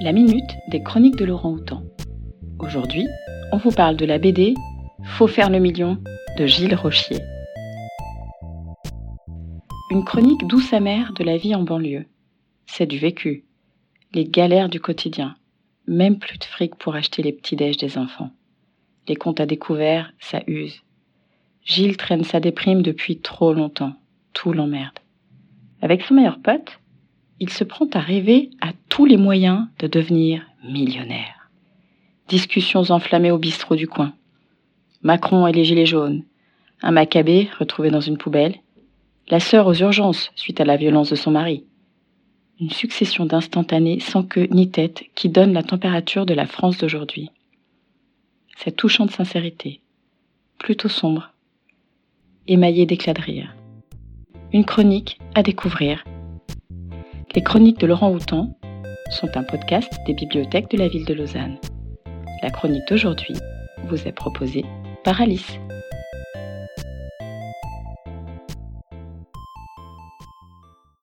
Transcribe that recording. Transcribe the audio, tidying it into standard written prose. La minute des chroniques de Laurent Houtan. Aujourd'hui, on vous parle de la BD Faut faire le million de Gilles Rochier. Une chronique douce amère de la vie en banlieue. C'est du vécu, les galères du quotidien, même plus de fric pour acheter les petits-déj des enfants. Les comptes à découvert, ça use. Gilles traîne sa déprime depuis trop longtemps, tout l'emmerde. Avec son meilleur pote, il se prend à rêver à tous les moyens de devenir millionnaire. Discussions enflammées au bistrot du coin. Macron et les gilets jaunes. Un maccabée retrouvé dans une poubelle. La sœur aux urgences suite à la violence de son mari. Une succession d'instantanés sans queue ni tête qui donne la température de la France d'aujourd'hui. Cette touchante sincérité, plutôt sombre, émaillée d'éclats de rire. Une chronique à découvrir. Les chroniques de Laurent Houtan sont un podcast des bibliothèques de la ville de Lausanne. La chronique d'aujourd'hui vous est proposée par Alice.